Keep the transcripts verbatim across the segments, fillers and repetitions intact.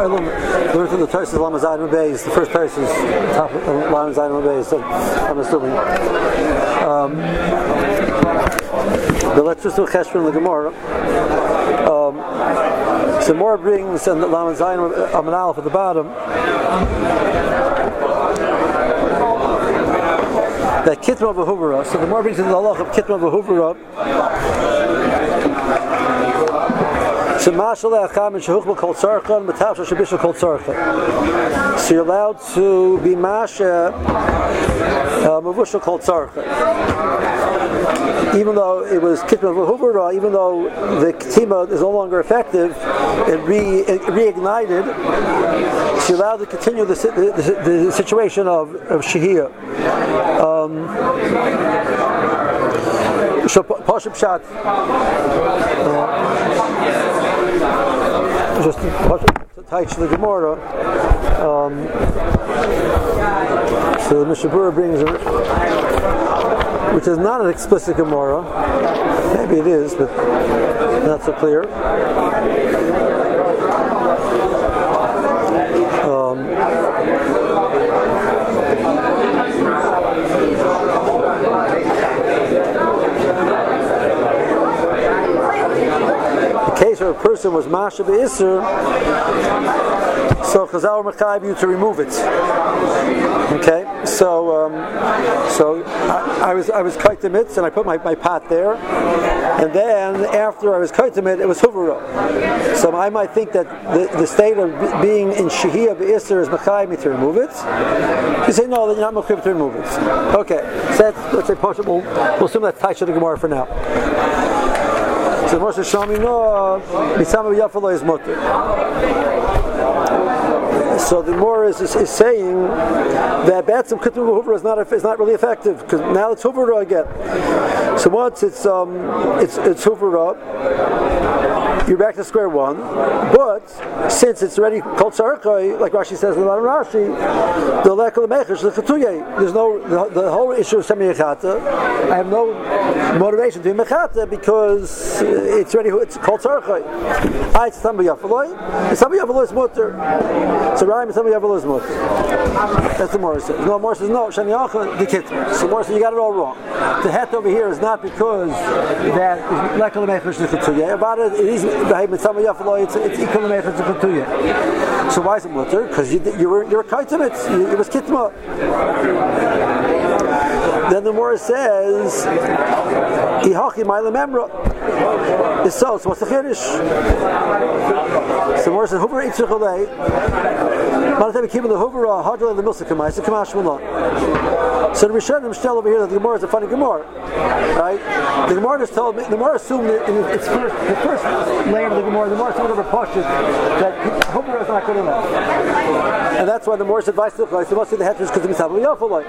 I learned from the Tosh of Lama Zion Mubay, the first Peshu is top of Lama Zion Mubay, so I'm assuming. Um, but let's just do Cheshmer in the Gemara. Um, so more brings and Lama Zion Amanal at the bottom. The Kitma V'Huvra. So the more brings in the Halach of Kitma V'Huvra. So you're allowed to be Masha Mavusha Kol Tzarcha. Even though it was Kitma V'Huvra, even though the Kitima is no longer effective, it, re, it reignited, so you're allowed to continue the, the, the, the situation of, of Shehiyah. Um, so Pashup Shat uh, just Pashup to the Gemara. Um, so the Mishnah Berurah brings it, which is not an explicit Gemara. Maybe it is, but not so clear. Case where a person was Masha B'Isser, so Chazal Mechayv you to remove it. Okay, so um, so I, I was I was Kaitimit and I put my, my pot there, and then after I was Kaitimit it was Huvura. So I might think that the, the state of b- being in Shehiyah B'Isser is Mechayv me to remove it. You say no, that you're not Mechayv to remove it. Okay, so that's, let's say possible. We'll, we'll assume that's Taisha the Gemara for now. So Moshe Shlomi no Misama Yafalo is Mutter. So the Gemara is, is, is saying that Batsim Kitma Huvra is not is not really effective because now it's Huvra again. So once it's um it's it's Huvra, you're back to square one. But since it's already called Sarkai, like Rashi says in the bottom of Rashi, the Lekal Mechesh the Chatuye. There's no the, the whole issue of Semiyachata. I have no motivation to be Mechata because it's already it's called Sarkai. I it's Tamba Yafaloi. It's Tamba Yafaloi is Mutter. So Rami is Tamba Yafaloi is Mutter. That's the Morris says. No, Morris says no. Shaniyacha the Kitma. So Morris says you got it all wrong. The Het over here is not because that Lekal Mechesh the Chatuye. About it, it is. It's, it's so why is it mutter? Because you, you were you were kaitimit. It was kitma. Then the Gemara says, "Ihachi ma'ile memra." It's so. So what's the chiddush? So the Gemara says, "Huvra itzuchalei." Malatei b'kibul the huvra hadrol the milsikamai. It's a kamash malah. So the Rishonim still over here that the Gemara is a funny Gemara, right? The Gemara just told me. The Gemara assumed that in its first the first layer of the Gemara, the Gemara told over Pasha that huvra is not good enough, and that's why the Gemara's advice to the place, they must do the hetrus because the mitzvah yafalei,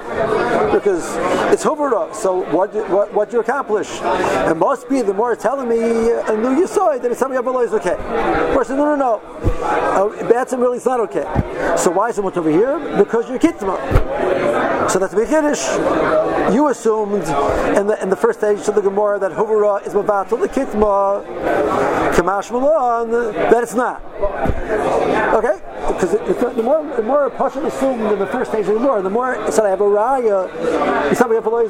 because it's Huvra, so what do, what what do you accomplish? It must be the more telling me a new Yisai that it's something Yavalo is okay. Person, no, no, no. Uh, Batsim really is not okay. So why is it over here? Because you're Kitma. So that's a big Kiddush. You assumed in the in the first stage of the Gemara that Huvra is Mabatul the Kitma, Kamash Malon, that it's not. Okay? Because it, it, the more the more Pasha assumed in the first stage of the Gemara, the more it said I have a Raya, it's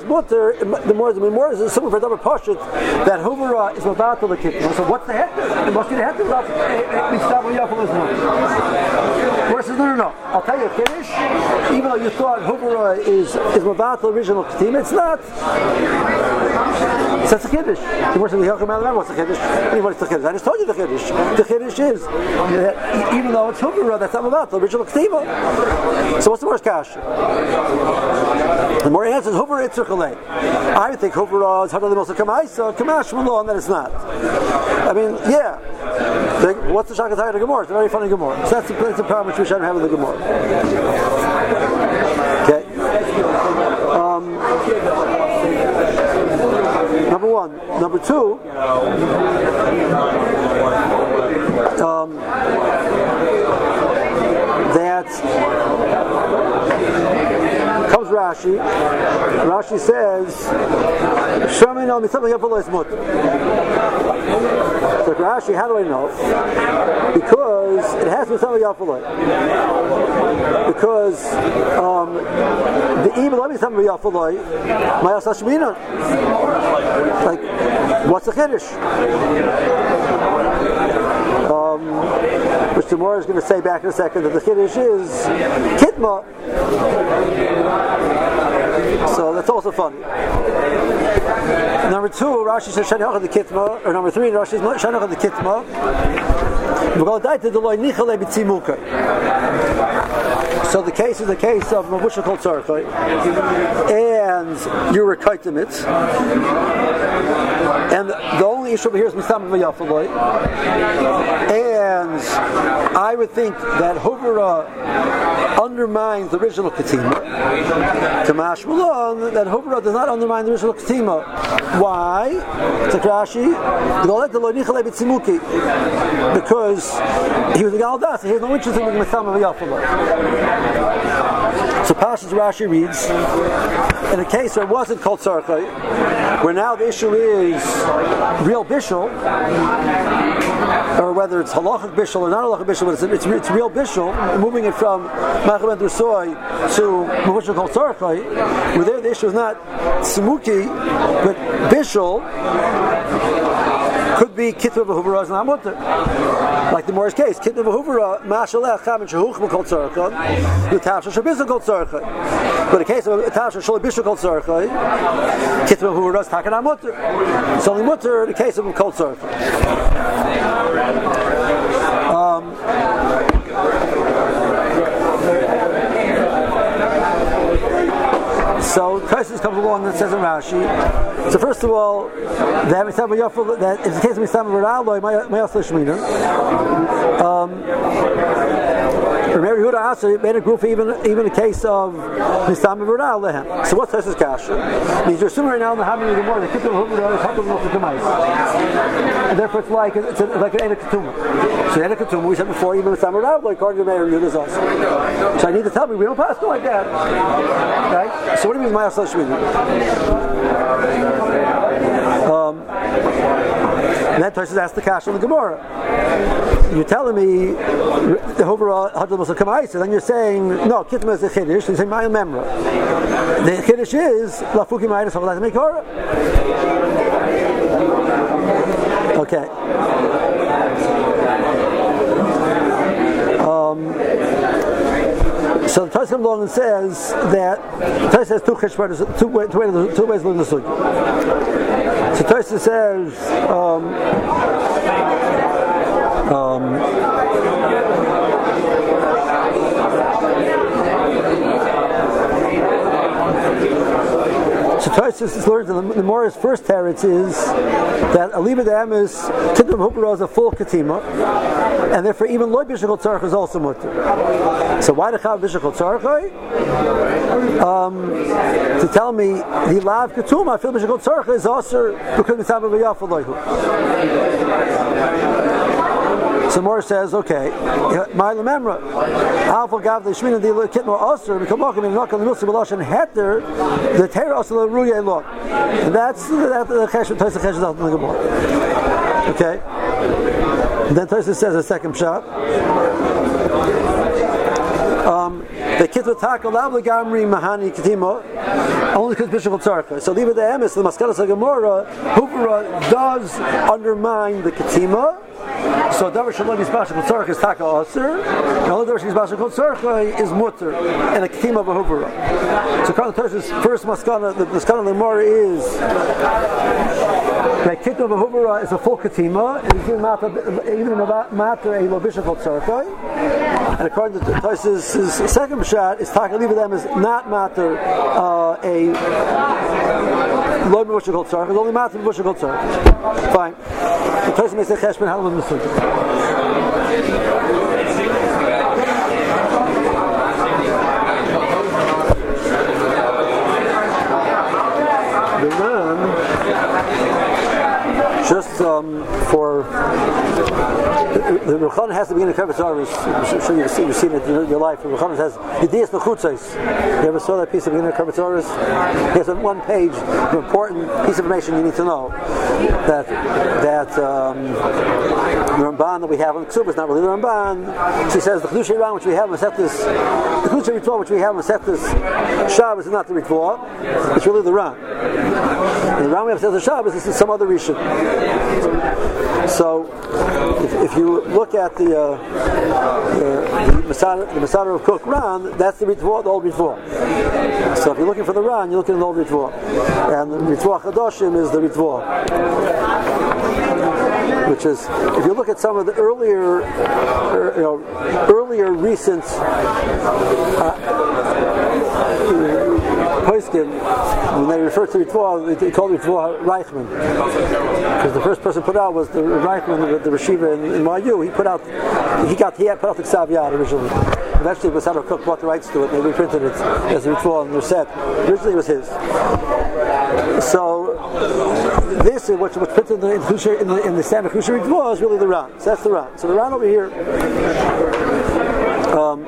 Mutter, the more the more is someone for double pashut that Huvra is mabatul the kitna. So what's the heck? It must be the heck of Mishnah. Versus no, no, no. I'll tell you, finish. Even though you thought Huvra is is mabatul original kitna, it's not. So that's the Kiddush. The verse in the Hilchah Malam, what's the Kiddush? Anybody's the Kiddush. I just told you the Kiddush. The Kiddush is that even though it's Huvra, that's not mabatul original kitna. So what's the worst kash? The more answers Huvra. I would think Huvra is Hadal Mosa Kamaisa, Kamash Malon, that it's not. I mean, yeah. They, what's the Shachanar of the Gemara? It's a very funny Gemara. So that's the, that's the problem which we shouldn't have in the Gemara. Okay. Um, number one. Number two. Um, that comes Rashi. Rashi. Rashi says, Shomin al mitzvah yavul esmut. So Rashi, how do I know? Because it has mitzvah yavul. Because um, the evil of mitzvah yavul, my asas shmina. Like, what's the chiddush? Um... Which the Gemara is going to say back in a second that the Kiddush is Kitma. So that's also funny. Number two, Rashi says Shanach the Kitma, or number three, Rashi says Shanach the Kitma. So the case is the case of Mavusha Kol Tzarkai, and you were Kaitim it. And the only issue over here is Mitzvah V'Yafaloi. And I would think that Hovara undermines the original Ketima. Kamash Malon, that Hovara does not undermine the original Ketima. Why? Takrashi, because he was a Galdas, he has no interest in the Mitzvah V'Yafaloi. So Pashas Rashi reads, in a case where it wasn't called Tzarkai, where now the issue is real bishul, or whether it's halachic bishul or not halachic bishul, but it's, it's, it's real bishul, moving it from Machmed Rusoy to Mavusha Kol Tzarkai, where there the issue is not Tzimuki, but bishul, could be Kitna V'Huvra is not mutter. Like the Morris case, Kitna V'Huvra, Mashallah, Chamin Shehuchma Kol Tzarkai, L'Tavsha Shabizna Kol Tzarkai. But in the case of a Tasha Shul Bishul Kol Tzarkai, Kitma Huras Takana Mutter. It's only Mutter in the case of a Kol Tzarkai. Um So Kaisis comes along and says in Rashi. So first of all, that in the case of Mitzvah V'Raloi, Ma'aseh Shemina. Um Mary Huda Asa made a group even even in the case of Mitzvah Berurah lehem. So what's Tosfos kasha? Means you're assuming right now in the Hamim the more the Kitna V'Huvra is Hakam Lochus Gemais, and therefore it's like it's a, like an Ena Ketuma. So Ena Ketuma we said before even Mitzvah Berurah like according to Mary Huda also. So I need to tell me we don't pass it like that, right? So what do you mean my Shmini? Um. And then Tosh asked the Kasha on the Gemara. You're telling me the overall Hadal Musal Kamaisa, then you're saying, no, Kitma is the Kiddush, and you say Mayim Memra. The Kiddush is Lafuki Mayim Sabalata Mekora. Okay. Um, so Tosh comes along and says that Tosh has two Cheshmer, two ways to learn the Sugya. So Tosa says, um, um, so Tosa learns that the, the Morris first teretz is that Aliba Damis Kitna V'Huvra is a full Katima, and therefore even Loi Bishul Kol Tzarkai is also mutter. So why the Chav Bishul Kol Tzarkai? Um, to tell me the lav ketuma, I feel Bishul Kol Tzarkai is also because Mitzvah V'Yafal Loihu. So Mor says, okay, my lememra, Alpha Gav the Shemina the Kitma Osir Mikamochim and Nakal Milsi Balash and Heter the Teir Osir Ruye Lot. That's the Cheshmer Tosfos Cheshmer Dal the Gemara. Okay, and then Tosfos says a second pshat. Um, the kitva taka lavli gamri mahani ketimo only because Bishul Kol Tzarkai. So leave the emes the maskaras hagemora huvra does undermine the ketima. So davar shalom yisbashul Kol Tzarkai is taka aser. The only davar yisbashul Kol Tzarkai is mutter and a ketima of a huvra. So Karl Tosh's first maskana, the maskana of the Gemara is that kitva of a huvra is a full ketima, and even matter a lo Bishul Kol Tzarkai. And according to Tos's second shot, it's talking leave them is not matter uh, a low Bishul Kol Tzarkai, it's only matter Bishul Kol Tzarkai. Fine. The Tos makes a cheshbon halal and mussar. The Ran just. Uh, um, for the Ruchanan has to be in the Kevatar. I'm sure you've seen, you've seen it in your life. The Ruchanan has Yediyas Mechutzos. You ever saw that piece of Beginner Kevatar? Here's on one page an important piece of information you need to know. That that um, the Ramban that we have on Ksubah is not really the Ramban. She says the Kedushay Rang which we have on Masechtas, the Kedushay Ritva which we have on Masechtas Shabbos is not the Ritva. It's really the Ran. And the Ran we have on Masechtas Shabbos is some other Rishon. So, if, if you look at the uh, the, the Basado Cook Ran, that's the Ritva, the old Ritva. So, if you're looking for the Ran, you're looking at the old Ritva, and the Ritva Chadoshim is the Ritva, which is if you look at some of the earlier, er, you know, earlier recent. Uh, When they refer to Ritva, they called Ritva Reichmann, because the first person put out was the Reichmann, the Reshiva in, in Y U. He put out, he got, he had put out the Ksav Yad originally. Eventually, Basado Cook bought the rights to it, and they reprinted it as Ritva and Reset. Originally, it was his. So, this is what's printed in the in the, in the standard Kedusha Ritva is really the Ran. So that's the Ran. So the Ran over here. Um,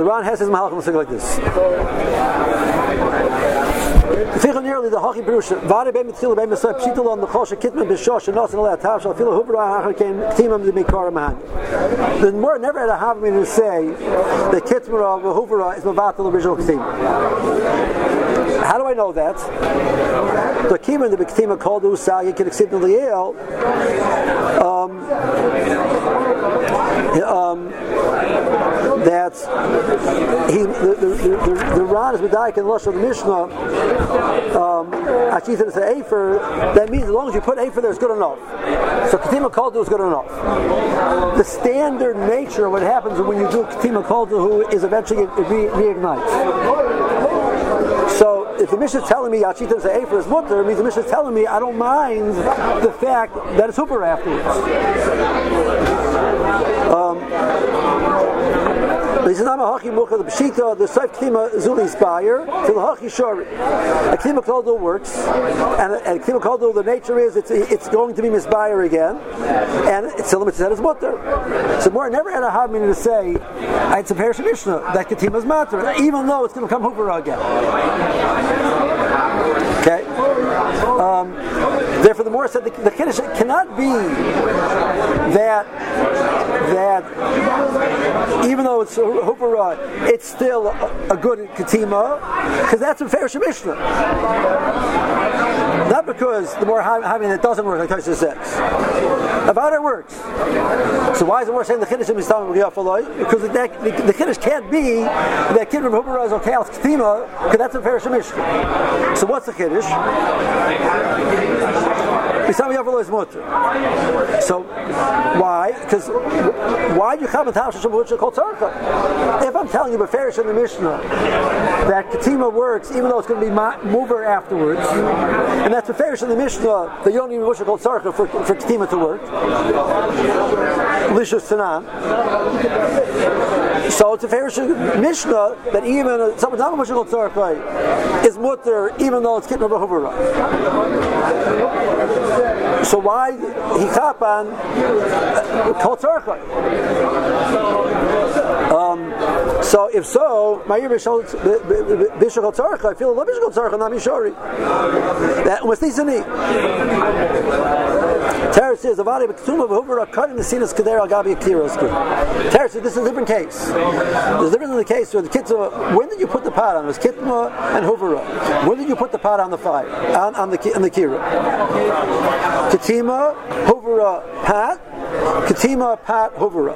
The Ran has his Mahalachim something like this. Nearly the Hachi Berusha, Vare Beim Tchilu Beim Esai Pshitol on the Chosha Kitman B'Shosh and Nosin Alei Atav Shal Filu Hubra Hachar Keim Timam the Mikara Mahan. The Gemara never had a Havim to say the Kitman of Hubra is Mavatul original Ketim. How do I know that? The Kitman the Ketima called Usal Yekid Exib Neliel. Um. That he the the the, the Ran is Medayik in Lush of the Mishnah. Um, Achitha is an Afer. That means as long as you put Afer there, it's good enough. So Ketima Kaldu is good enough. The standard nature of what happens when you do Ketima Kaldu, who is eventually it re- reignites. So. If the Mishnah is telling me Yachita is a Afer is Mutter, it means the Mishnah is telling me I don't mind the fact that it's Hooper afterwards. Um, this is not a Hachi Mukha, the Pshita, the Saif Ktima Zuli's buyer, to the Hachi Shari. A Ktima Kaldo works, and a, a Ktima Kaldo, the nature is it's it's going to be misbuyer again, and it's a limit to that as Mutter. So more never had a Havmin to say, it's a Parish of Mishnah, that Ktima is Mutter, even though it's going to come Hooper again. Okay. Um, therefore, the Mora said the, the Kiddush cannot be that that even though it's a Hupara, it's still a, a good Katima, because that's a Farish Mishnah. Not because the Mora having it doesn't work like Tosh says. About it works. So why is the Mora saying the Kiddush is Talmud Yafaloi? Because that, the, the Kiddush can't be that Kiddush Hupara is okay with Katima, because that's a Farish Mishnah. So what's the Kiddush? So why? Because why do you come and talk about if I'm telling you about Farish in the Mishnah that Katima works even though it's going to be mover afterwards, and that's a Farish in the Mishnah that you don't need Moshe called Sarka for for Katima to work, Lishus Tanan. So it's a Farish in the Mishnah that even someone talking about Moshe called Sarka is mutter even though it's Kitna. So why he chap on Kol Tzarcha? Um, so if so, my Bishul Kol Tzarcha, I feel a Bishul Kol Tzarcha, not Mishori. That was Nisani. Terry says the body of Ketuma Huvra cutting the sinus Kedera Gabi Akiroski. Terry says this is a different case. There's different in the case where the Kitma. When did you put the pot on? It was Kitma and Huvra. When did you put the pot on the fire? On, on the on the Kira. Katima, Hovera, Pat. Katima, Pat, Hovera.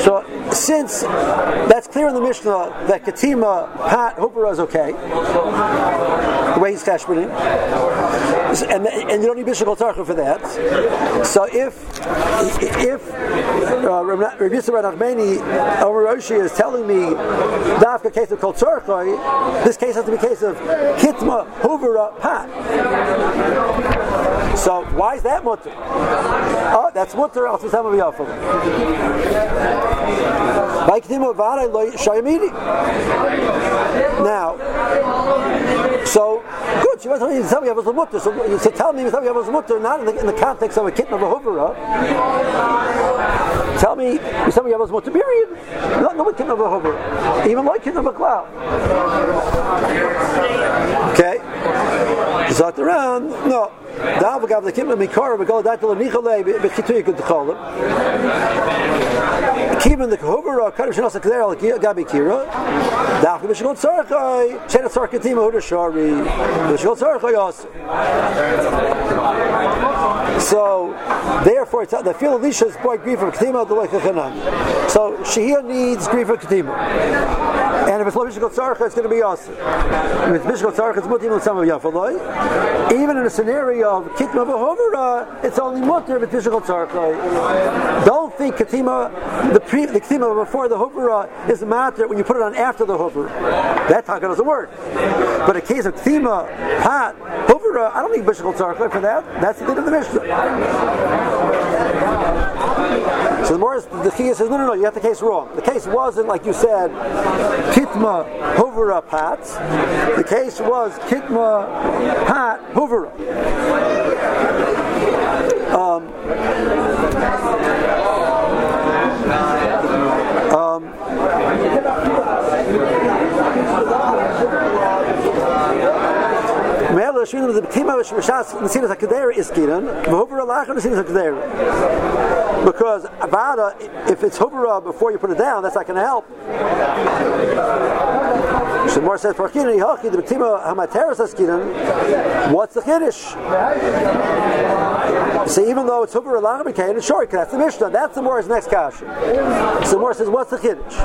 So, since that's clear in the Mishnah that Katima, Pat, Hovera is okay, the way he's cashmaning, and and you don't need Bishop Tarcha for that. So, if if uh, Rabbi Yisrael Nachmani or Roshi is telling me Dafka case of Kol Tzarcha, this case has to be a case of Kitma Hovera Pat. So why is that mutter? Oh, that's mutter. I'll tell you. Now, so good. She wasn't even telling me I was a mutter. So, so tell me, you tell me I was a mutter, not in the, in the context of a kitten of a hoverah. Tell me, you tell me I was a mutter. Period. Not no kitten of a hoverah, even like kitten of a cloud. Okay. Zot around. No. So, therefore, the field of Lisha is brought grief from Ketima to Lechachanan. So, Shehiyah needs grief from Ketima. And if it's not Mishkot Tzarcha, it's going to be awesome. If it's Mishkot Tzarcha, it's Mutim and some of Yafaloi. Even in a scenario of Kitma Vahovara, it's only Mutter if it's Mishkot Tzarcha. Don't think Ketima, the pre, the Ketima before the Hovara is matter when you put it on after the Hovara. That taka doesn't work. But in the case of Ketima, Pat, Hovara, I don't need Mishkot Tzarcha for that. That's the bit of the Mishnah. So the more the Chiyah says, no, no, no, you got the case wrong. The case wasn't, like you said, Kitma Hovera Pat. The case was Kitma Pat Hovera. Um, The Ketima of Shmishas Nesinas Hakadera is Kiran. The Hovera Lachar Nesinas Hakadera. Because Avada, if it's Hovera before you put it down, that's not going to help. So Mar says, Parkina Yehaki, the Ketima Hamateras Haskiran, what's the Kiddush? See, even though it's Hovera Lachar Mekayin, it's short, that's the Mishnah. That's the Mar's next Kasha. So Mar says, what's the Kiddush?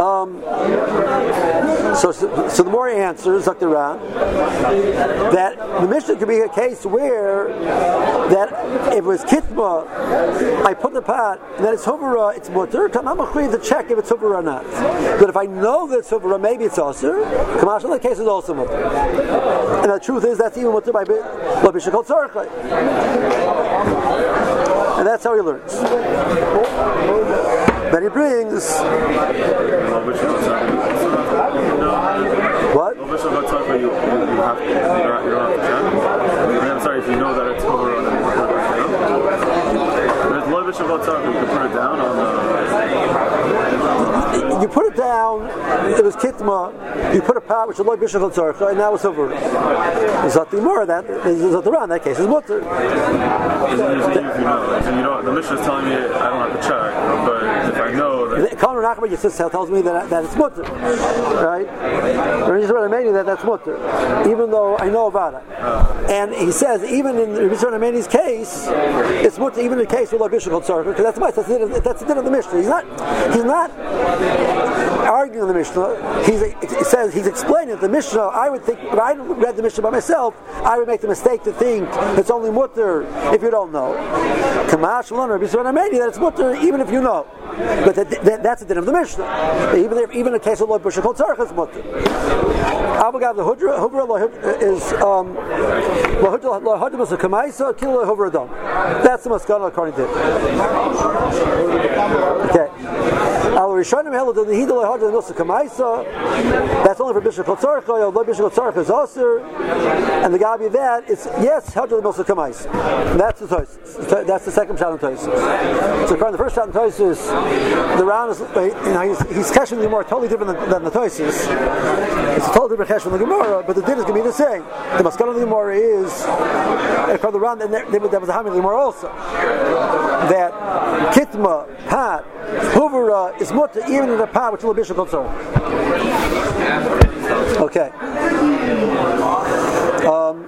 Um, so, so the more he answers, like the Ran, that the Mishnah could be a case where that if it was Kitma, I put the pot, and then it's Hovara, it's Mutter, I'm afraid to check if it's Hovara or not. But if I know that it's Hovara, maybe it's Aser, Kamashal, the case is also Mutter. And the truth is, that's even Mutter by Mishnah called Tzarchai. And that's how he learns. Then he brings. What? You I'm sorry if you know that it's over on the you can put it down on the... You put it down, it was Kitma, you put a pot, which is like Bishop Tzarcha, and now it's over. It's not the more that, it's not the round, that case is Mutter. You know, the Mishnah is telling me I don't have to check, but if I know that... Colin Nachman Yisrael tells me that, that it's Mutter, right? Rabbi Yisrael Nachmani that that's Mutter, even though I know about it. And he says, even in Rabbi Yisrael Nachmani's case, it's Mutter, even in the case with like Bishop Tzarcha, because that's my, that's the, that's the din of the Mishnah. He's not, he's not... arguing the Mishnah, he's, he says he's explaining that the Mishnah. I would think, if I read the Mishnah by myself, I would make the mistake to think it's only mutter if you don't know. Kamash Lon Rabbi Yisrael Nachmani that it's mutter even if you know. But that, that, that's the din of the Mishnah. Even if, even in case of Lord Busha called Tzarech is mutter. Avagav the Hudra Hudra is um Lahudra is a Kamaisa Kilo Huvradom. That's the Maskana according to it. Okay. That's only for Bishop Kotzarcha, although Bishop Kotzarcha is Osir, and the Gabi of that is, yes, Hadra the Mosul Kamais. That's the Tosis. That's the second shot in Tosis. So, from the first shot in Tosis, the round is, you know, he's, he's Cheshmer the Gemara totally different than, than the Tosis. It's a totally different Cheshmer from the Gemara, but the din is going to be the same. The Maskan of the Gemara is, and from the round, and there, there was a Hamid of the Gemara also, that Kitma, Pat, Huvara is mutter even in the pot which is a little bishop concern. Okay. Um,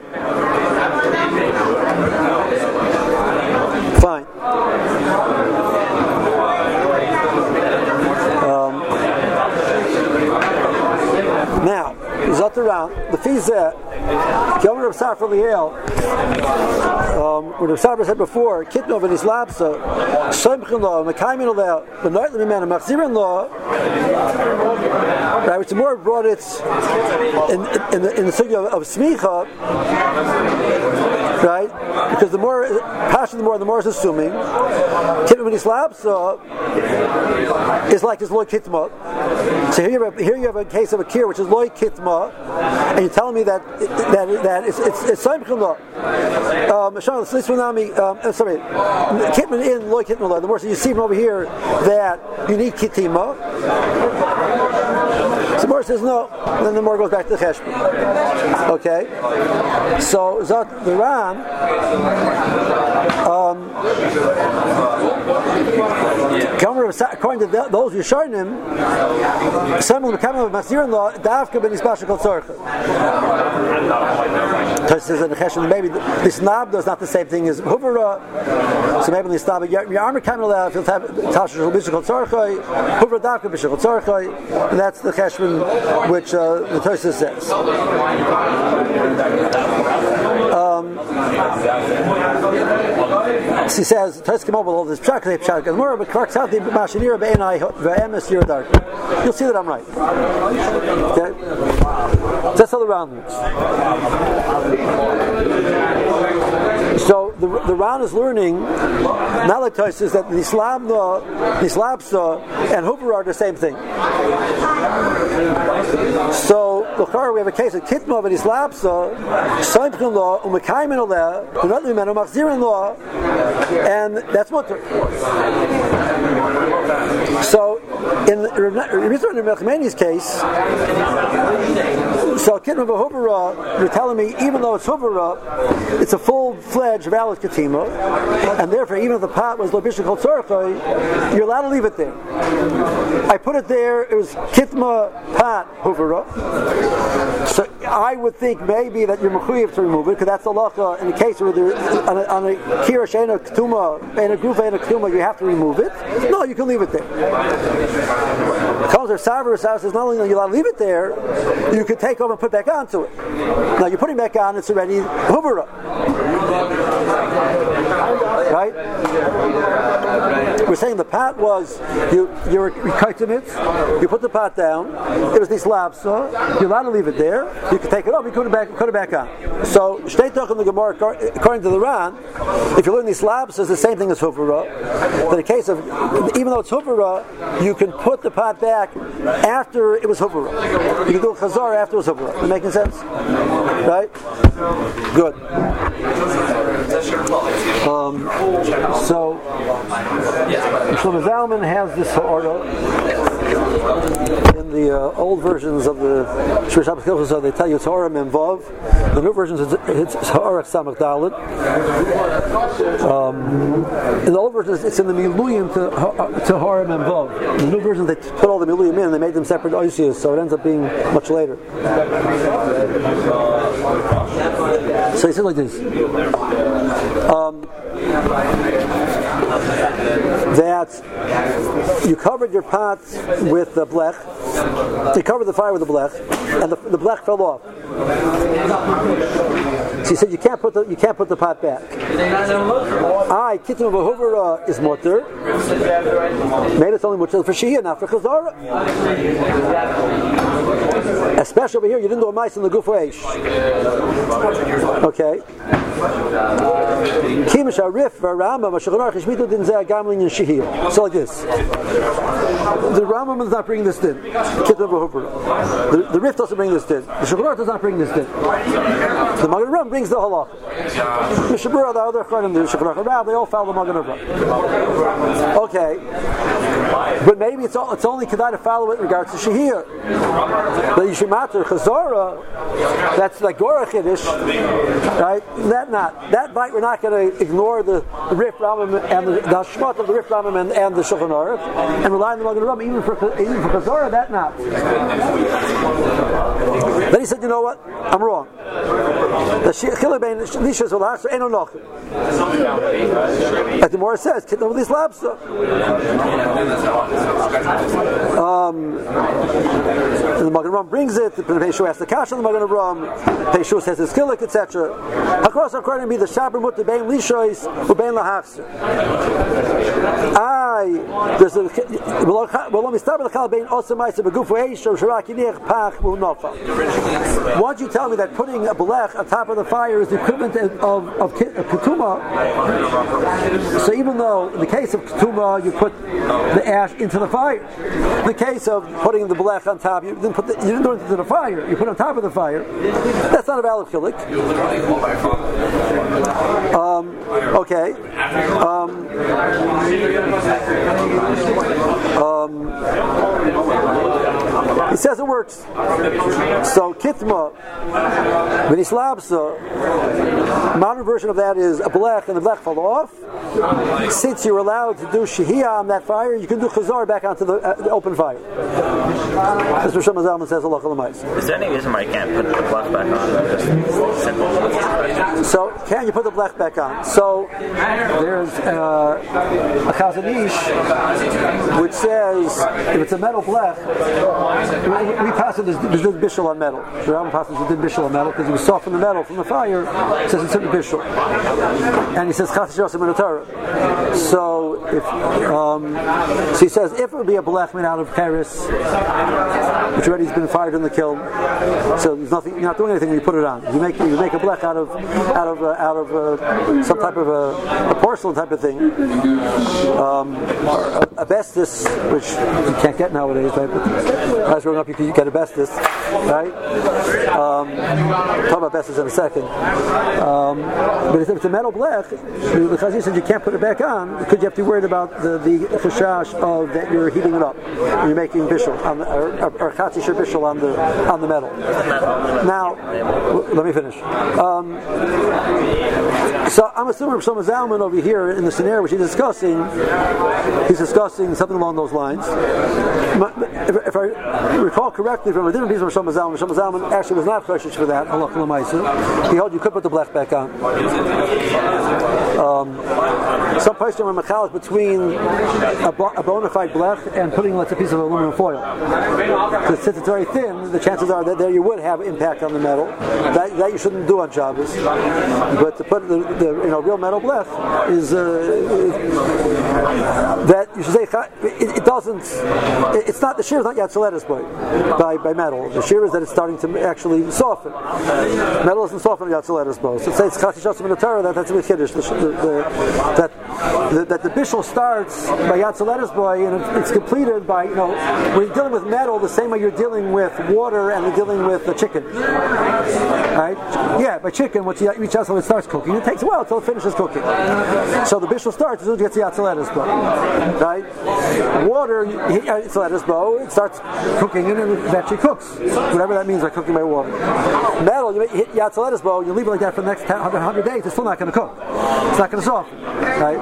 fine. Um, now, Zot around the Fizeh, Gemara of Safra Liel. Um, what Rav Safra said before, Kitno v'nis labsa, Shemchin lo, Mekaymin lo, Benoit l'mimena, Machzirin lo. Right, which the more brought it in, in, in the in the sugya of, of smicha, right? because the more passion, the more the more is assuming. Kitma when he slaps uh, is like this loy kitma. So here you have a, here you have a case of a kir, which is loy kitma, and you're telling me that that that it's it's it's same chumla. Um, um, sorry, kitman in loy kitma. The more so you see from over here that you need kitima. So more says no, and then the more goes back to the cheshbon. Okay, so Zot the Ram. Um, according to the, those who shine him, some will become a masir in law. Dafka ben ispashik al tzorcha. Tosh says in the Cheshmer maybe this nabdo is not the same thing as huvra. So maybe this nabdo your armor camel out you'll have Tosh will be shikal tzorcha. Huvra dafka ben shikal tzorcha, and that's the Cheshmer which uh, the Tosh says. Um, she says, "Tos came up with all this pshat, they pshat Gemara, but corrects out the mashinira be'enai ve'emes yiradark." You'll see that I'm right. Okay, that's how the round works. So the the round is learning. Not like Tos is that the Islam the the slabsa and Hooper are the same thing. So we have a case of kitma but islapsa, soimchim law, umekayim in a law, another man umachzir in law, and that's mutter. So in Rabbi Yisrael Nachmani's case, so kitma v'huvara, you're telling me even though it's huvara, it's a full-fledged valid katima, and therefore even if the pot was lobishik kol tzorchai, you're allowed to leave it there. I put it there. It was kitma pot huvara. So I would think maybe that you're mechuyev to remove it because that's the halacha in the case where there on a, on a kira she'ena ketuma and a grufa and a ketuma you have to remove it. No, you can leave it there. Comes our Safra says not only are you allowed to leave it there, you can take over and put back onto it. Now you're putting back on; it's already huvura, right? We're saying the pot was you you were it, you put the pot down. It was this labsa. You're allowed to leave it there. You can take it off. You put it back. Put it back on. So shnei tochen the Gemara according to the Ran, if you learn these labs, it's the same thing as hufara. In the case of even though it's hufara, you can put the pot back after it was hufara. You can do a chazar after it was hufara. Is it making sense? Right? Good. Um, so Shmuel Salman has this order. In the uh, old versions of the Shmir Shabbos Hilchos, they tell you Torah Memvav. The new versions, it's Ha'arach Samach Dalet. Um, in the old versions, it's in the Miluyim to Torah Memvav. The new versions, they put all the Miluyim in and they made them separate Oisius, so it ends up being much later. So he said like this. Um, that you covered your pot with the blech, you covered the fire with the blech, and the, the blech fell off. So he said you can't put the you can't put the pot back. I kitum v'huvara is mutter. Maybe it's only mutter for shia, not for chazara. Especially over here, you didn't do a mice in the gufa eish. Okay. Kimish Rif Rama Shachanar Shemitah didn't say Gamling and Shihil. So like this, the Rama does not bring this din. The, the Rif doesn't bring this din. The Shachanar does not bring this din. The Magen Avraham brings the halacha. Mishnah Berurah, the other Chaim, the Shachanar Rav, they all follow the Magen Avraham. Okay, but maybe it's all, it's only kedai to follow it in regards to Shihil. The Yishimater Chazara, that's like Gorach Yiddish, right? That not that bite we're not going to ignore the Rif Ramam and the, the Hashmat of the Rif Ramam and, and the Shulchan Aruch and rely on the Magen Avraham even for even for Chazara, that not. Then he said, you know what? I'm wrong. The Chilabein Lishas Olash ain't Enoch. As the Morah says, kidnap with these labs. Um, and the Magen Avraham brings it. The Peshu asks the Kasha. The Magen Avraham, Peshu says it's Chilik, et cetera. Across our credit be the Shabbos Mutter Bein Lishois Ubein LaHafser. I there's a well. Let me start with the Chilabein also Ma'aser Begufu Eish Sharaki Nech Pach Unofa. Why don't you tell me that putting a blech top of the fire is the equivalent of, of, of ketuma. So even though in the case of ketuma, you put the ash into the fire. In the case of putting the blech on top, you didn't put the, you didn't do it into the fire. You put it on top of the fire. That's not a valid chilik. Um, okay. Um, um, he says it works. So kitma, v'nislabsa, modern version of that is a blech and the blech fell off. Since you're allowed to do shehiyah on that fire, you can do chazar back onto the, uh, the open fire. Mister Shmuel Salman says halacha l'maisa. Is there any reason why I can't put the blech back on? Just so can you put the blech back on? So there's uh, a chazanish which says if it's a metal blech. We, we passed it, there's no bishul on metal. The Rama passed it, did bishul on metal because it was softened the metal from the fire. It says it's in the bishul. And he says, so if um, so he says, if it would be a blech made out of Paris, which already has been fired in the kiln, so there's nothing, you're not doing anything when you put it on. You make you make a blech out of out of uh, out of uh, some type of uh, a porcelain type of thing, um, or asbestos, which you can't get nowadays, right? But growing up, you could get asbestos, right? Um, we'll talk about asbestos in a second. Um, but if it's a metal blech, the Chazi said you can't put it back on because you have to be worried about the, the chashash of that you're heating it up. You're making bishul, on the, or, or chatzisher bishul on the, on the metal. Now, w- let me finish. Um, so I'm assuming Shlomo Zalman over here in the scenario which he's discussing, he's discussing something along those lines. If, if I... recall correctly from a different piece of Shlomo Zalman, Shlomo Zalman actually was not choshesh for that. Halacha l'maisa, he held you could put the blech back on. Um, some places were machalic between a, bo- a bona fide blech and putting, let's say, a piece of aluminum foil. Because since it's very thin, the chances are that there you would have impact on the metal. That, that you shouldn't do on Shabbos. But to put the, the you know real metal blech is uh, that you should say it, it doesn't. It, it's not the shear is not yet soletus by, by by metal. The shear is that it's starting to actually soften. Metal isn't softening out soletus by. So say it's chassidus min Torah that that's a bit kiddush. That the, that the bishul starts by Yatzoletus boy and it's completed by, you know, when you're dealing with metal the same way you're dealing with water and you're dealing with the chicken. Right? Yeah, by chicken, once you reach out, it starts cooking. It takes a while until it finishes cooking. So the bishul starts as soon as it gets Yatzoletus boy. Right? Water, you hit Yatzoletus boy, it starts cooking and it actually cooks. Whatever that means by cooking by water. Metal, you hit Yatzoletus boy, you leave it like that for the next one hundred days, it's still not going to cook. It's not going to soften, right?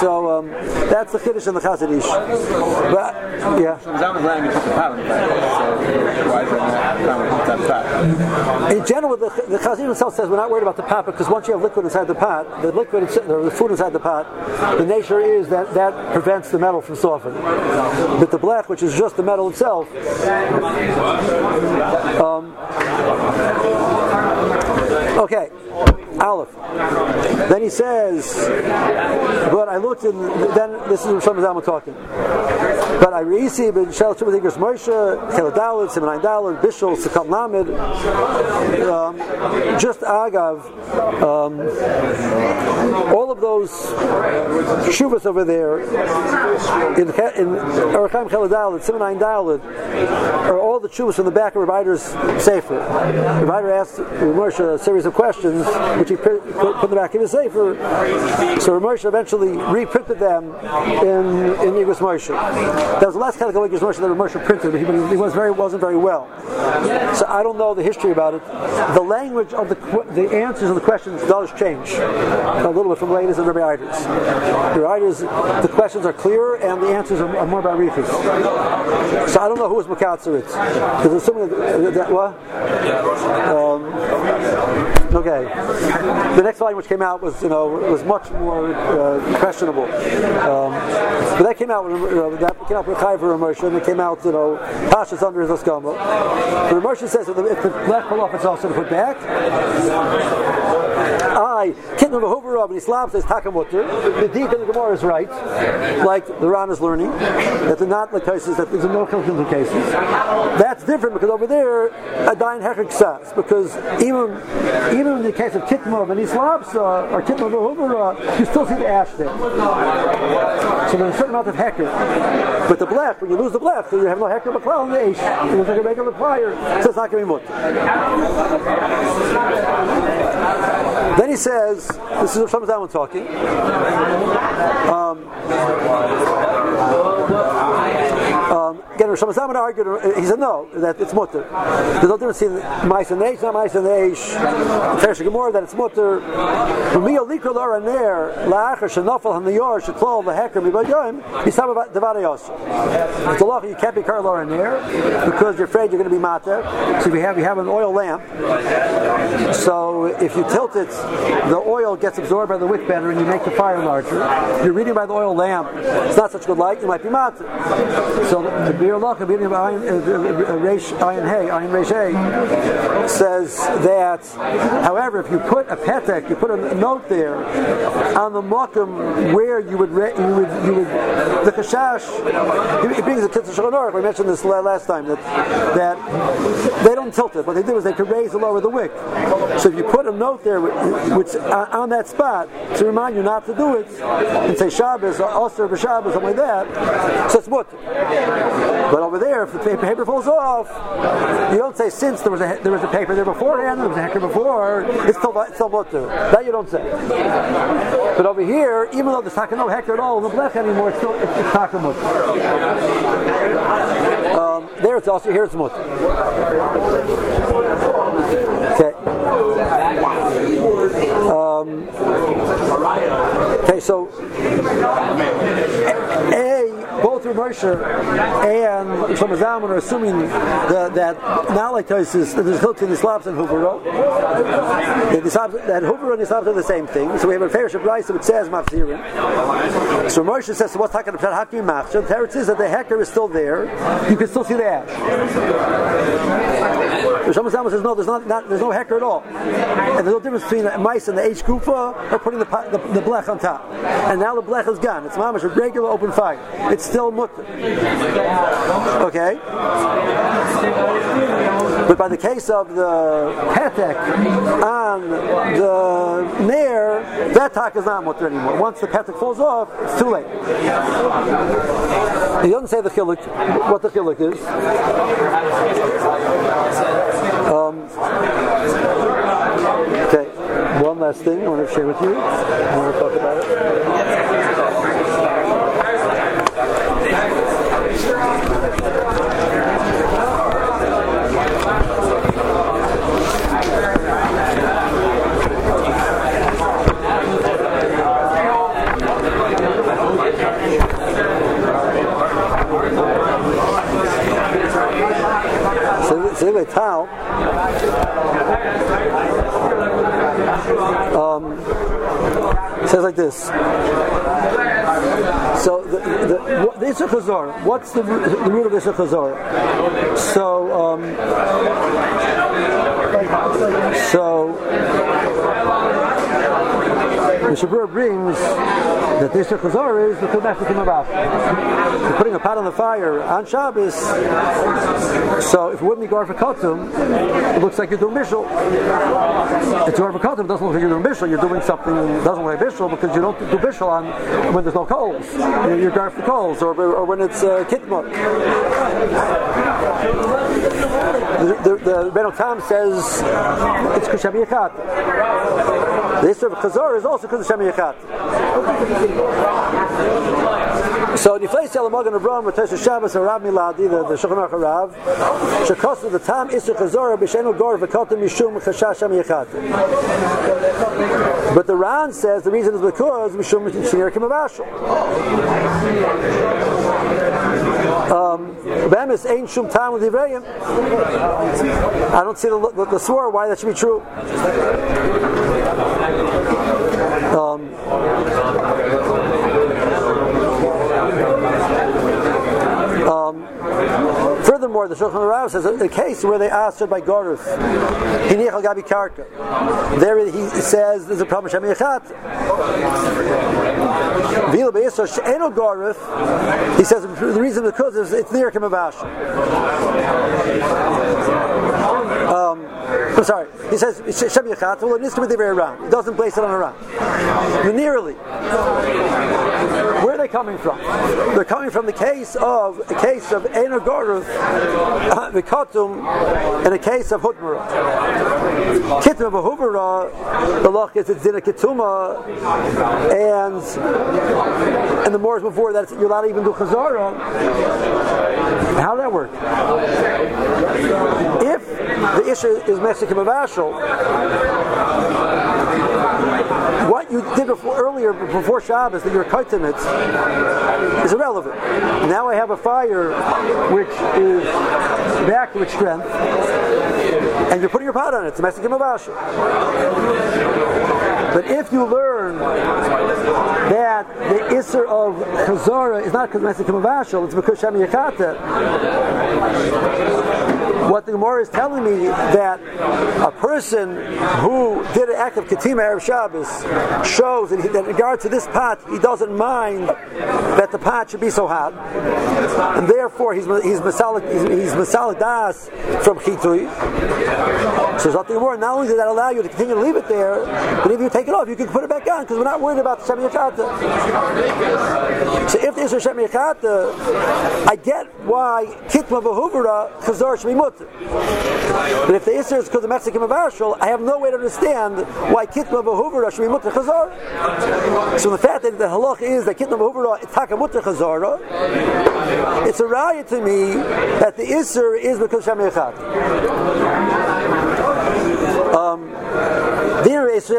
So um, that's the Kiddush and the Chasidish. But yeah, in general, the, the Chasidish himself says we're not worried about the pot because once you have liquid inside the pot, the liquid, or the food inside the pot, the nature is that that prevents the metal from softening. But the black, which is just the metal itself, um, okay. Aleph. Then he says, but I looked in, then this is Shlomo Zalman talking. But I reisi, but shall it with Igros Moshe, Keladalid, Simenayin Dalid, Bishul, Sekat Lamed, just Agav, um, all of those shuvas over there, in Erechaim Keladalid, Simenayin Dalid, are all the shuvas from the back of Revaider's Sefer. Revaider asked Moshe a series of questions, which he put in the back of his sefer. So Moshe eventually reprinted them in in Igros Moshe. There was the last category of Igros Moshe that Moshe printed, but he, he was very wasn't very well. So I don't know the history about it. The language of the the answers of the questions does change a little bit from Leitus and Rabbi Eider's. Rabbi Eider's, the questions are clearer and the answers are, are more by Rifus. So I don't know who was Makatzer it. Because assuming that, that what? Um, okay. The next volume which came out was, you know, was much more uh, questionable. Um, but that came out with uh, that came out with Chayver and Moshe, and it came out, you know, Pasha's under his Oskamo. But Moshe says if the, if the black pull off, it's also put back. I can't remember Hoover up, and Islam says Takamutter. The deep in the Gemara is right, like the Ran is learning that they're not like cases that there's no Kilkinson cases. That's different because over there a Dayan Hechik says because even even even in the case of Kitma and Islabsa or Kitma Behuvara, you still see the ash there. So there's a certain amount of hecker. But the blech, when you lose the blech, so you have no hecker but clown in the ash. So it's like a regular prior, so it's not going to be mutter. Then he says, this is Shlomo Zalman talking. Um... Um, again, Shlomo Zalman argued, he said no, that it's mutter. There's no difference in Ma'is and Eish, not Ma'is and Eish, Teresh Gemara, that it's mutter. It's a law you can't be kar l'or in there because you're afraid you're going to be mater. So if you have, you have an oil lamp, so if you tilt it, the oil gets absorbed by the wick better and you make the fire larger. If you're reading by the oil lamp, it's not such good light, you might be mater. So So the Bir Lach, the Bir Reish Ayin Hay, Ayin Reish Hay, says that, however, if you put a petek, you put a note there on the makom where you would, re, you would, you would, the Kashash, it brings the Kitzur Shachanar. We mentioned this last time that that they don't tilt it. What they do is they could raise and lower the wick. So if you put a note there, which on that spot to remind you not to do it, and say Shabbos or Osir B'Shabbos, something like that. So it's mutter. But over there, if the paper falls off, you don't say since there was a there was a paper there beforehand, there was a hecker before, it's still it's still mutter. That you don't say. But over here, even though there's no hecker at all in the blech anymore, it's still it's, it's taka mutter. Um, there it's also here it's mutter. Okay. Um, okay. So a, a both Rav Moshe and Shlomo Zalman are assuming the, that Nalaitos is there's Hilti and Islabs and Huvero. That Huvero and Islabs are the same thing. So we have a Farish of Rice which says Mafzirin. So Moshe says, so what's Hakan of Hakim Machsha? The Teretz is that the hecker is still there. You can still see the ash. Shlomo Zalman says, no, there's not, not there's no hecker at all. And there's no difference between mice and the H Kufa or putting the, the, the blech on top. And now the blech is gone. It's mamash a regular open fire. It's still mutter. Okay? But by the case of the petek on the nair, that tak is not mutter anymore. Once the petek falls off, it's too late. He doesn't say the chiluk, what the chiluk is. Um, okay. One last thing I want to share with you. I want to talk about it. So anyway, Tal, um, says like this. So the the, the Isser Chazor, what's the, the root of Isser Chazor? So um, so. The Mishnah Berurah brings that the Isser Chazor is the Kumash Kim Rav. You're putting a pot on the fire on Shabbos, so if it wouldn't be Gar for Kotum, it looks like you're doing Mishal. If Gar for Kotum doesn't look like you're doing Mishal, you're doing something that doesn't look like Mishal because you don't do Mishal on when there's no coals. You're Gar for coals, or, or when it's uh, Kitma. The, the, the Ben Otam says it's Kushabi Yachat. The Isser Chazor is also because of Shem Yachat. So, the place of Magen Avraham with Tosh Shabbos and Rav Miladi, the Shachanar Harav, Shekos the time Isser Chazor b'Shenu Gor v'Kotem Mishum Chashash Shem Yachat. But the Ran says the reason is because Mishum Shinir Kim Avashal. Um, Bemis ain't Shum Tam with Ivrayim. I don't see the, the, the swore why that should be true. Um, um, furthermore, the Shulchan Aruch says a case where they asked by Goruth, Hinechal Gabi Karka. There he says there's a problem Shem Yachat. Vila Beisos She'eno Goruth. He says the reason because is it's near Kemavash. Um I'm sorry. He says Shem Yechatz. Well, it is to be very Ra. He doesn't place it on a Ra. Nearly. Where are they coming from? They're coming from the case of a case of Einer Goruv, the Kotum, and a case of Hutmara. Kitma Behuvara, the Lach is Zina Kituma, and and the Moors before that you're not even do Chazara. How that work? If the issue is Mexican Mavashal, what you did before, earlier before Shabbos that you're cutting it is irrelevant. Now I have a fire which is back with strength, and you're putting your pot on it. It's Mexican Mavashal. But if you learn that the Isser of Chazara is not because of Mavashal, it's because Shem Yekata, what the Gemara is telling me that a person who did an act of Katima Erev Shabbos shows that, he, that in regard to this pot, he doesn't mind that the pot should be so hot, and therefore he's he's masalik he's, he's masalik das from Chitui. So it's not the Gemara. Not only does that allow you to continue to leave it there, but if you take it off, you can put it back on because we're not worried about the Shem Yechata. So if there's a Shem Yechata, I get why Kitma V'Huvara Chazor Shmi Mutter. But if the Isser is because of Mexican Mavashal, I have no way to understand why Kitma V'Huvara Shmi Mutter Chazor. So the fact that the halach is that Kitma V'Huvara Taka Mutter Chazora, it's a riot to me that the Isser is because Shem Yechata. Um... It works. Um,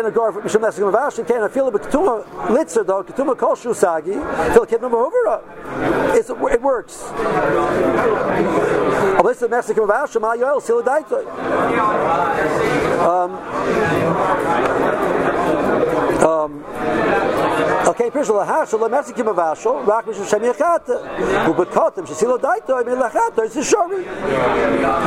um, Okay, Peshu lahashol lemerzikim avashol rak mishu Shem Yechata ubekatim shesilo daito imin lachato is shori.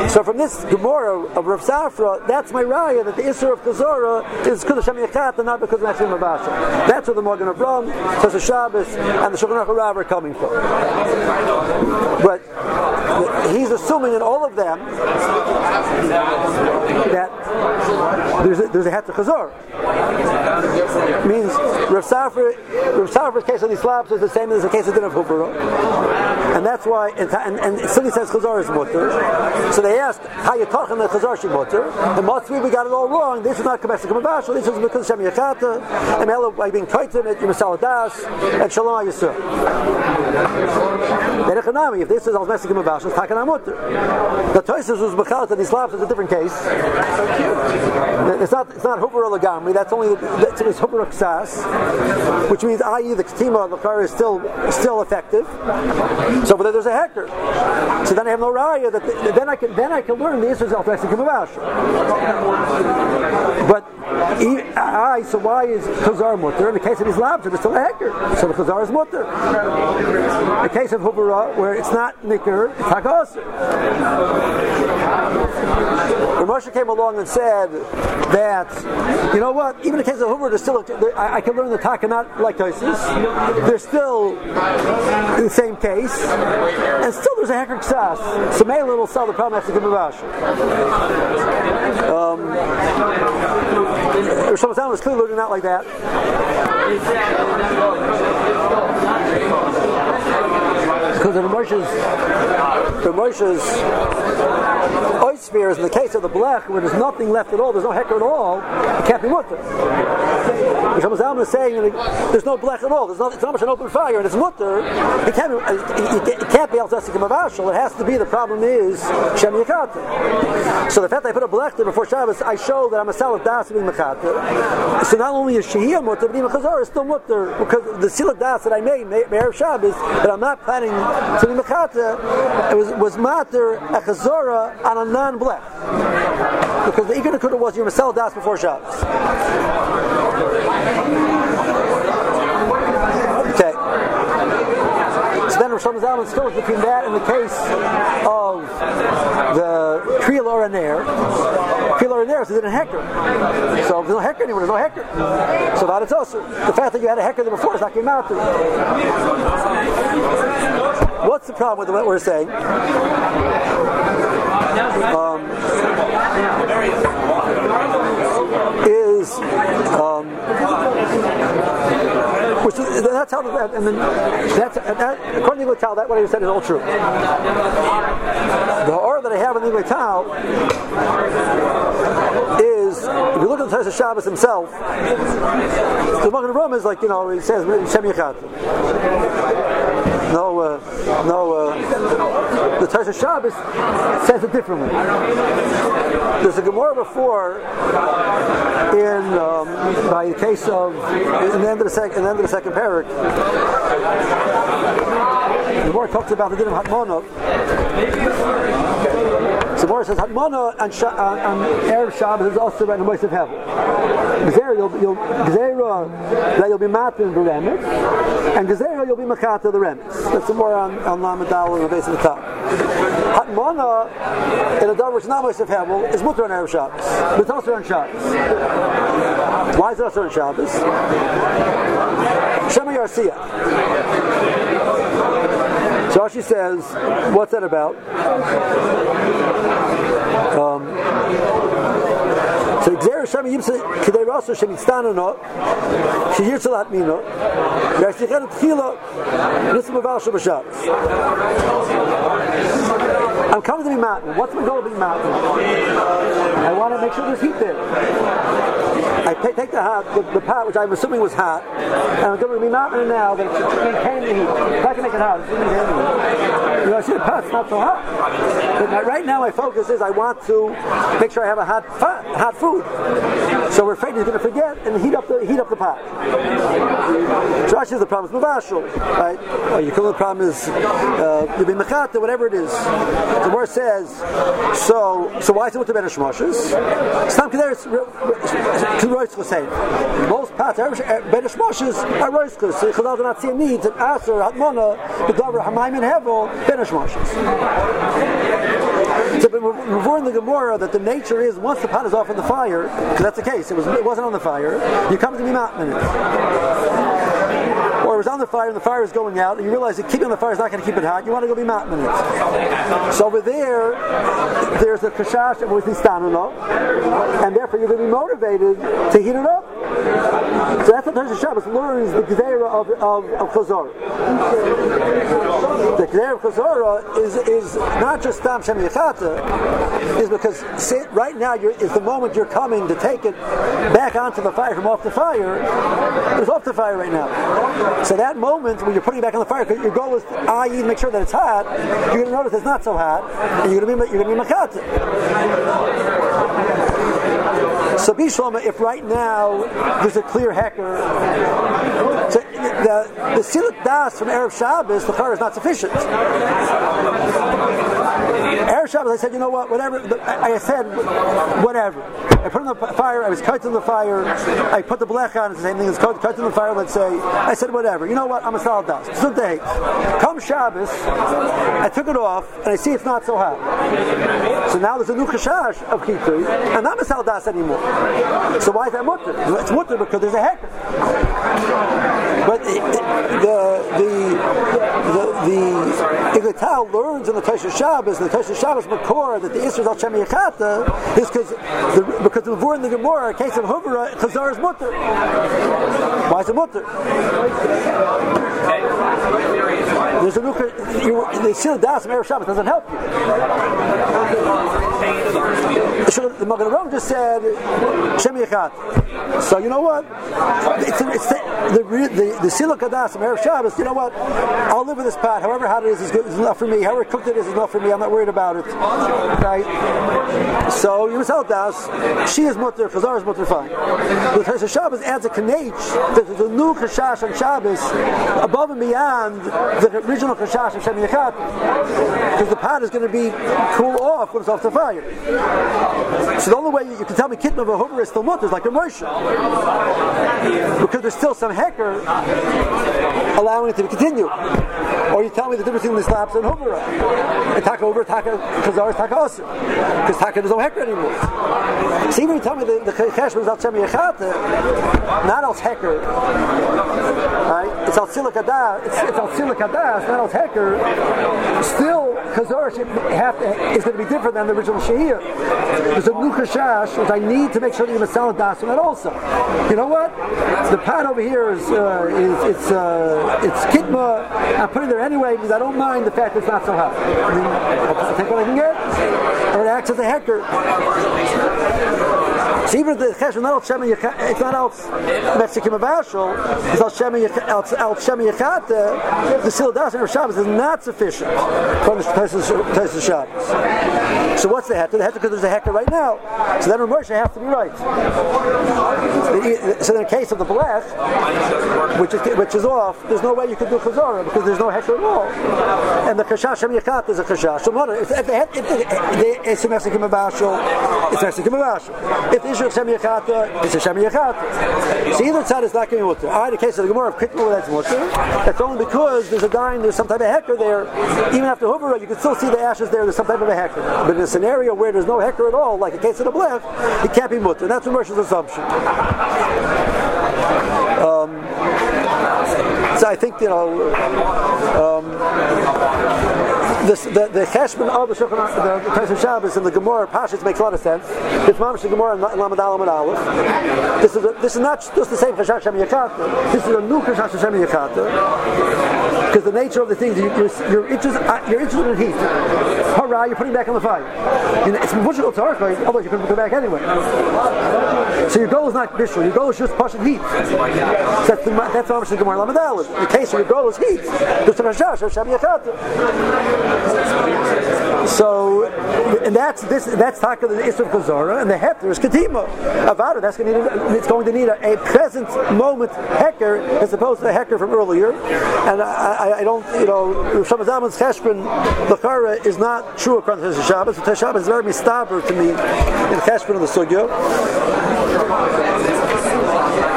So from this Gemara of Rav Safra, that's my raya that the Isser of Chazora is because of Shem Yechata, not because of merzikim avashol. That's where the Magen Avraham, Tos Shabbos, and the Shachanar are coming from. But he's assuming in all of them that there's a, there's a heter Chazor. Means Rav Safra. Rav Safra's case of the slaps is the same as the case of Din of Hubera, and that's why. And, and, and Sunni says Chazar is mutter, so they asked how you talking that Chazar is mutter. And Matzvi, we got it all wrong. This is not Kamesh Kamavashal. This is because Shem Yechata and Elo by being Kaitan at Yemesal Das and Shalom Yisur. Then economy, if this is Kamesh Kamavashal, it's Takana mutter. The Tosis was Makalat and the slaps is a different case. It's not it's not Hubera Lagamri. That's only that's it's Hubera Ksas, which means, that is, the Ketima of the Kara is still still effective. So, but there's a hector. So then I have no raya. That the, then I can then I can learn the Israel of Mexican Mavashal. But he, I so why is Chazar mutter? In the case of Islam, there's still a hector. So the Chazar is mutter. In the case of Hubera, where it's not nikkur, it's hakos. When Marsha came along and said that, you know what? Even in the case of Hubera, there's still a, I, I can learn the takanat. Like Tosis, they're still in the same case, and still there's a hecker ksas. So Mela will solve the problem after Gemarash. Um, Shmuel Salman was clearly learning out like that. Because of Moshe's, the Moshe's oisphere is in the case of the black where there's nothing left at all, there's no hecker at all, it can't be mutter. Shmuel Salman is saying there's no blech at all. There's not, it's not much an open fire, and it's mutter. It can't be. It can't be alzasik mavashal. It has to be. The problem is Shem Yekata. So the fact that I put a blech there before Shabbos, I show that I'm a salad das being mechata. So not only is shehiyah mutter, but even chazar is still mutter because the salad das that I made Erev Shabbos that I'm not planning to be mechata was was matter a chazara on a non blech because the igna kuda was you're a salad das before Shabbos. Okay. So then Rosh Hashanah still is between that and the case of the Kriel or Aner. Kriel or Aner is in a hecker. So if there's no hecker anywhere, there's no hecker. So that it's also the fact that you had a hecker there before is not came out there. What's the problem with what we're saying? Um, That's how that, and then that's that, according to the Tal, that what I said is all true. The horror that I have in the Tal is, if you look at the Tosh of Shabbos himself, the Magen Avraham is like, you know, he says Shem Yichad. No, uh, no. Uh, the Tosh of Shabbos says it differently. There's a Gemara before in um, by the case of in the end of the second, in the end of the second parak. The Gemara talks about the din of Hatmana. So Mora says Hatmana and Sh- uh, and Erev Shabbos is also by the voice of heaven. Gezerah, you'll, you'll, Gezerah that you'll be matin the remes, and Gezerah you'll be makata the remes. That's the Mora on, on Lama Dal on the base of the top. Hatmana in a dar which is not voice of heaven is mutter on Erev Shabbos, but it's also on Shabbos. Why is it also on Shabbos? Shema Yarsiya. So Rashi says, what's that about? Um, so Xer Shami Yimsa Kidei Raso Shemitstanano Shiyirtzalat Mino Yashichet Tchila Nisma Val Shabashat. I'm coming to be mountain. What's my goal of being mountain? I want to make sure there's heat there. I pay, take the hot, the, the pot, which I'm assuming was hot, and I'm going to be mounting it now, but it should maintain the heat. If I can make it hot, it should maintain the heat. You know, I see the pot's not so hot. But right now, my focus is I want to make sure I have a hot pot, hot food. So we're afraid he's going to forget and heat up the heat up the pot. So actually, the problem is mavashul, right? Oh, you call the problem is uh, you've been mechata, whatever it is. The Gemara says, so so why is it with the better shmoshes? Stam kederes. Most parts are Benish Moshes are Roiskus. So Chazal do not see a need that Aser, Hatmana, the Dover, Hamayim, and Hevel, Benish Moshes. So we're warned in the Gemara that the nature is once the pot is off in the fire, because that's the case, it, was, it wasn't on the fire, you come to be mountain in it. Or it was on the fire and the fire is going out, and you realize that keeping on the fire is not going to keep it hot, you want to go be mountain in it. So over there, there's a kashash of Wizistanano, and therefore you're going to be motivated to heat it up. So that's what Tosh Shabbos learns the Gezerah of, of, of Chazorah. The Gezerah of Chazorah is, is not just Tam Shem Yechata, is because see, right now you're, is the moment you're coming to take it back onto the fire from off the fire. It's off the fire right now. So that moment when you're putting it back on the fire, because your goal is that is to make sure that it's hot, you're going to notice it's not so hot, and you're going to be, you're going to be Machata. So Bishlomo, if right now there's a clear hacker, so the, the Silat Das from Erev Shabbos, the Char is not sufficient. Erev Shabbos, I said, you know what, whatever, I said, whatever. I put on the fire, I was cut in the fire, I put the blech on, it's the same thing as cut in the fire, let's say, I said, whatever. You know what, I'm a Silat Das. Come Shabbos, I took it off, and I see it's not so hot. So now there's a new Chashash of Kitui, and I'm a Silat Das anymore. So why is that mutter? It's mutter because there's a hecker. But it, it, the the the the Igletal learns in the Tosh of Shabbos, the Tosh of Shabbos Makor, that the Isra Al Shem Yechata is because the because the Mavur in the Gemara, case of Huvra, Chazar is mutter. Why is it mutter? There's a new the Silat Das from Erev Shabbos doesn't help you. So the Magen Avraham just said Shem Yechad. So you know what? It's, it's the the the Sila Kadas from Erev Shabbos. You know what? I'll live with this pot. However hot it is, is good. It's enough for me. However cooked it is, is enough for me. I'm not worried about it. Right? So you Silat Das. She is mutter. Chazar is mutter. Fine. The Tosh of Shabbos adds a kanech. There's a new kashash on Shabbos above and beyond the original kashash of Shem Yechad, because the pot is going to be cool off when it's off the fire. So the only way you, you can tell me Kitna of a Hover is still mutter is like a Moshe, because there's still some hecker allowing it to continue. Or you tell me the difference between the slaps and Hover. And Taka Hover, Taka Chazar is Taka Osir, because Taka doesn't hecker anymore. So even you tell me the Cheshmer is Al Shem Yechata, not Al Hecker, right? It's Al Tzilik Adas, it's, it's Tzilik Adas, not Hecker, still Chazor is going to be different than the original Shehir. There's a new Chashash, which I need to make sure that you have a solid Das on that also. You know what? The pad over here is, uh, is it's uh, it's Kitma. I put it there anyway because I don't mind the fact that it's not so hot. I mean, I'll take what I can get, or it acts as a Hecker. So even if the Cheshmer not Al Shem Yechata, it's not Al Mexican Mavashal, it's Al Shem Yechata, the Sil Das in Shabbos is not sufficient for the place of Shabbos. So what's the Hector? The Hector, because there's a Hector right now. So then Ramban has to be right. So in the case of the Blech, which is, which is off, there's no way you could do Chazorah because there's no Hector at all. And the Chashash Shem Yechata is a Chashash. So what if it's a Mexican Mavashal, it's Mexican Mavashal. If It's a Shem Yechata, it's a Shem Yechata. So either side is not giving water. All right, in the case of the Gemara of Kitmul, that's water. That's only because there's a dime, there's some type of hecker there. Even after Hoverah, you can still see the ashes there, there's some type of a hecker. But in a scenario where there's no hecker at all, like in the case of the Blech, it can't be mutter. That's Ramos's assumption. Um, so I think, you know, um, This, the the Cheshman of the Shachanar, the Peshu Shabbos and the Gemara Pashas makes a lot of sense. It's Mamash the Gemara and Lama Dalam. This is a, this is not just the same Chashash Shem Yechata. This is a new Chashash Shem Yechata because the nature of the things you, you're you're interested you're interested in heat. Hurrah! You're putting back on the fire. And it's mutual to hurricane, although you couldn't go back anyway. So your goal is not bishul. Your goal is just pushing heat. So that's the, that's Mamash the Gemara Lama Dalam. In the case where your goal is heat, there's a Chashash Shem Yechata. So, and that's this. That's taka the issur of Chazorah, and the heter is katima. Avada, that's going to need. It's going to need a, a present moment hecker as opposed to the hecker from earlier. And I, I, I don't, you know, Shlomo Zalman's cheshbon l'chara is not true according to Shabbos. So Shabbos is very mistaber to me in cheshbon of the sugya.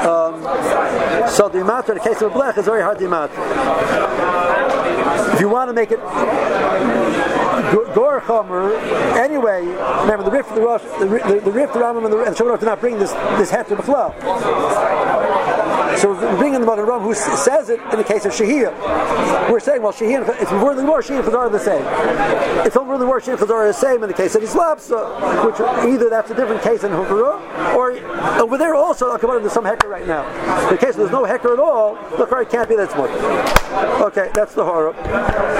Um, so the imatra in the case of a blech is very hard to imatra. If you want to make it Gor Chomer, anyway, remember the Rif, the Rosh, the the Rif, the Ramam, and the, the Shavuot did not bring this this hat to the flow. So we're bringing the Magen Avraham who says it in the case of Shehiyah. We're saying, well, Shehiyah, it's more than more, Shehiyah and Chazorah are the same. It's more than more, Shehiyah and Chazorah are the same in the case of Islam, so, which either that's a different case in Hoverah, or over there also, I'll come on, there's some hecker right now. In the case where there's no hecker at all, look, right, it can't be that's more. Okay, that's the horror.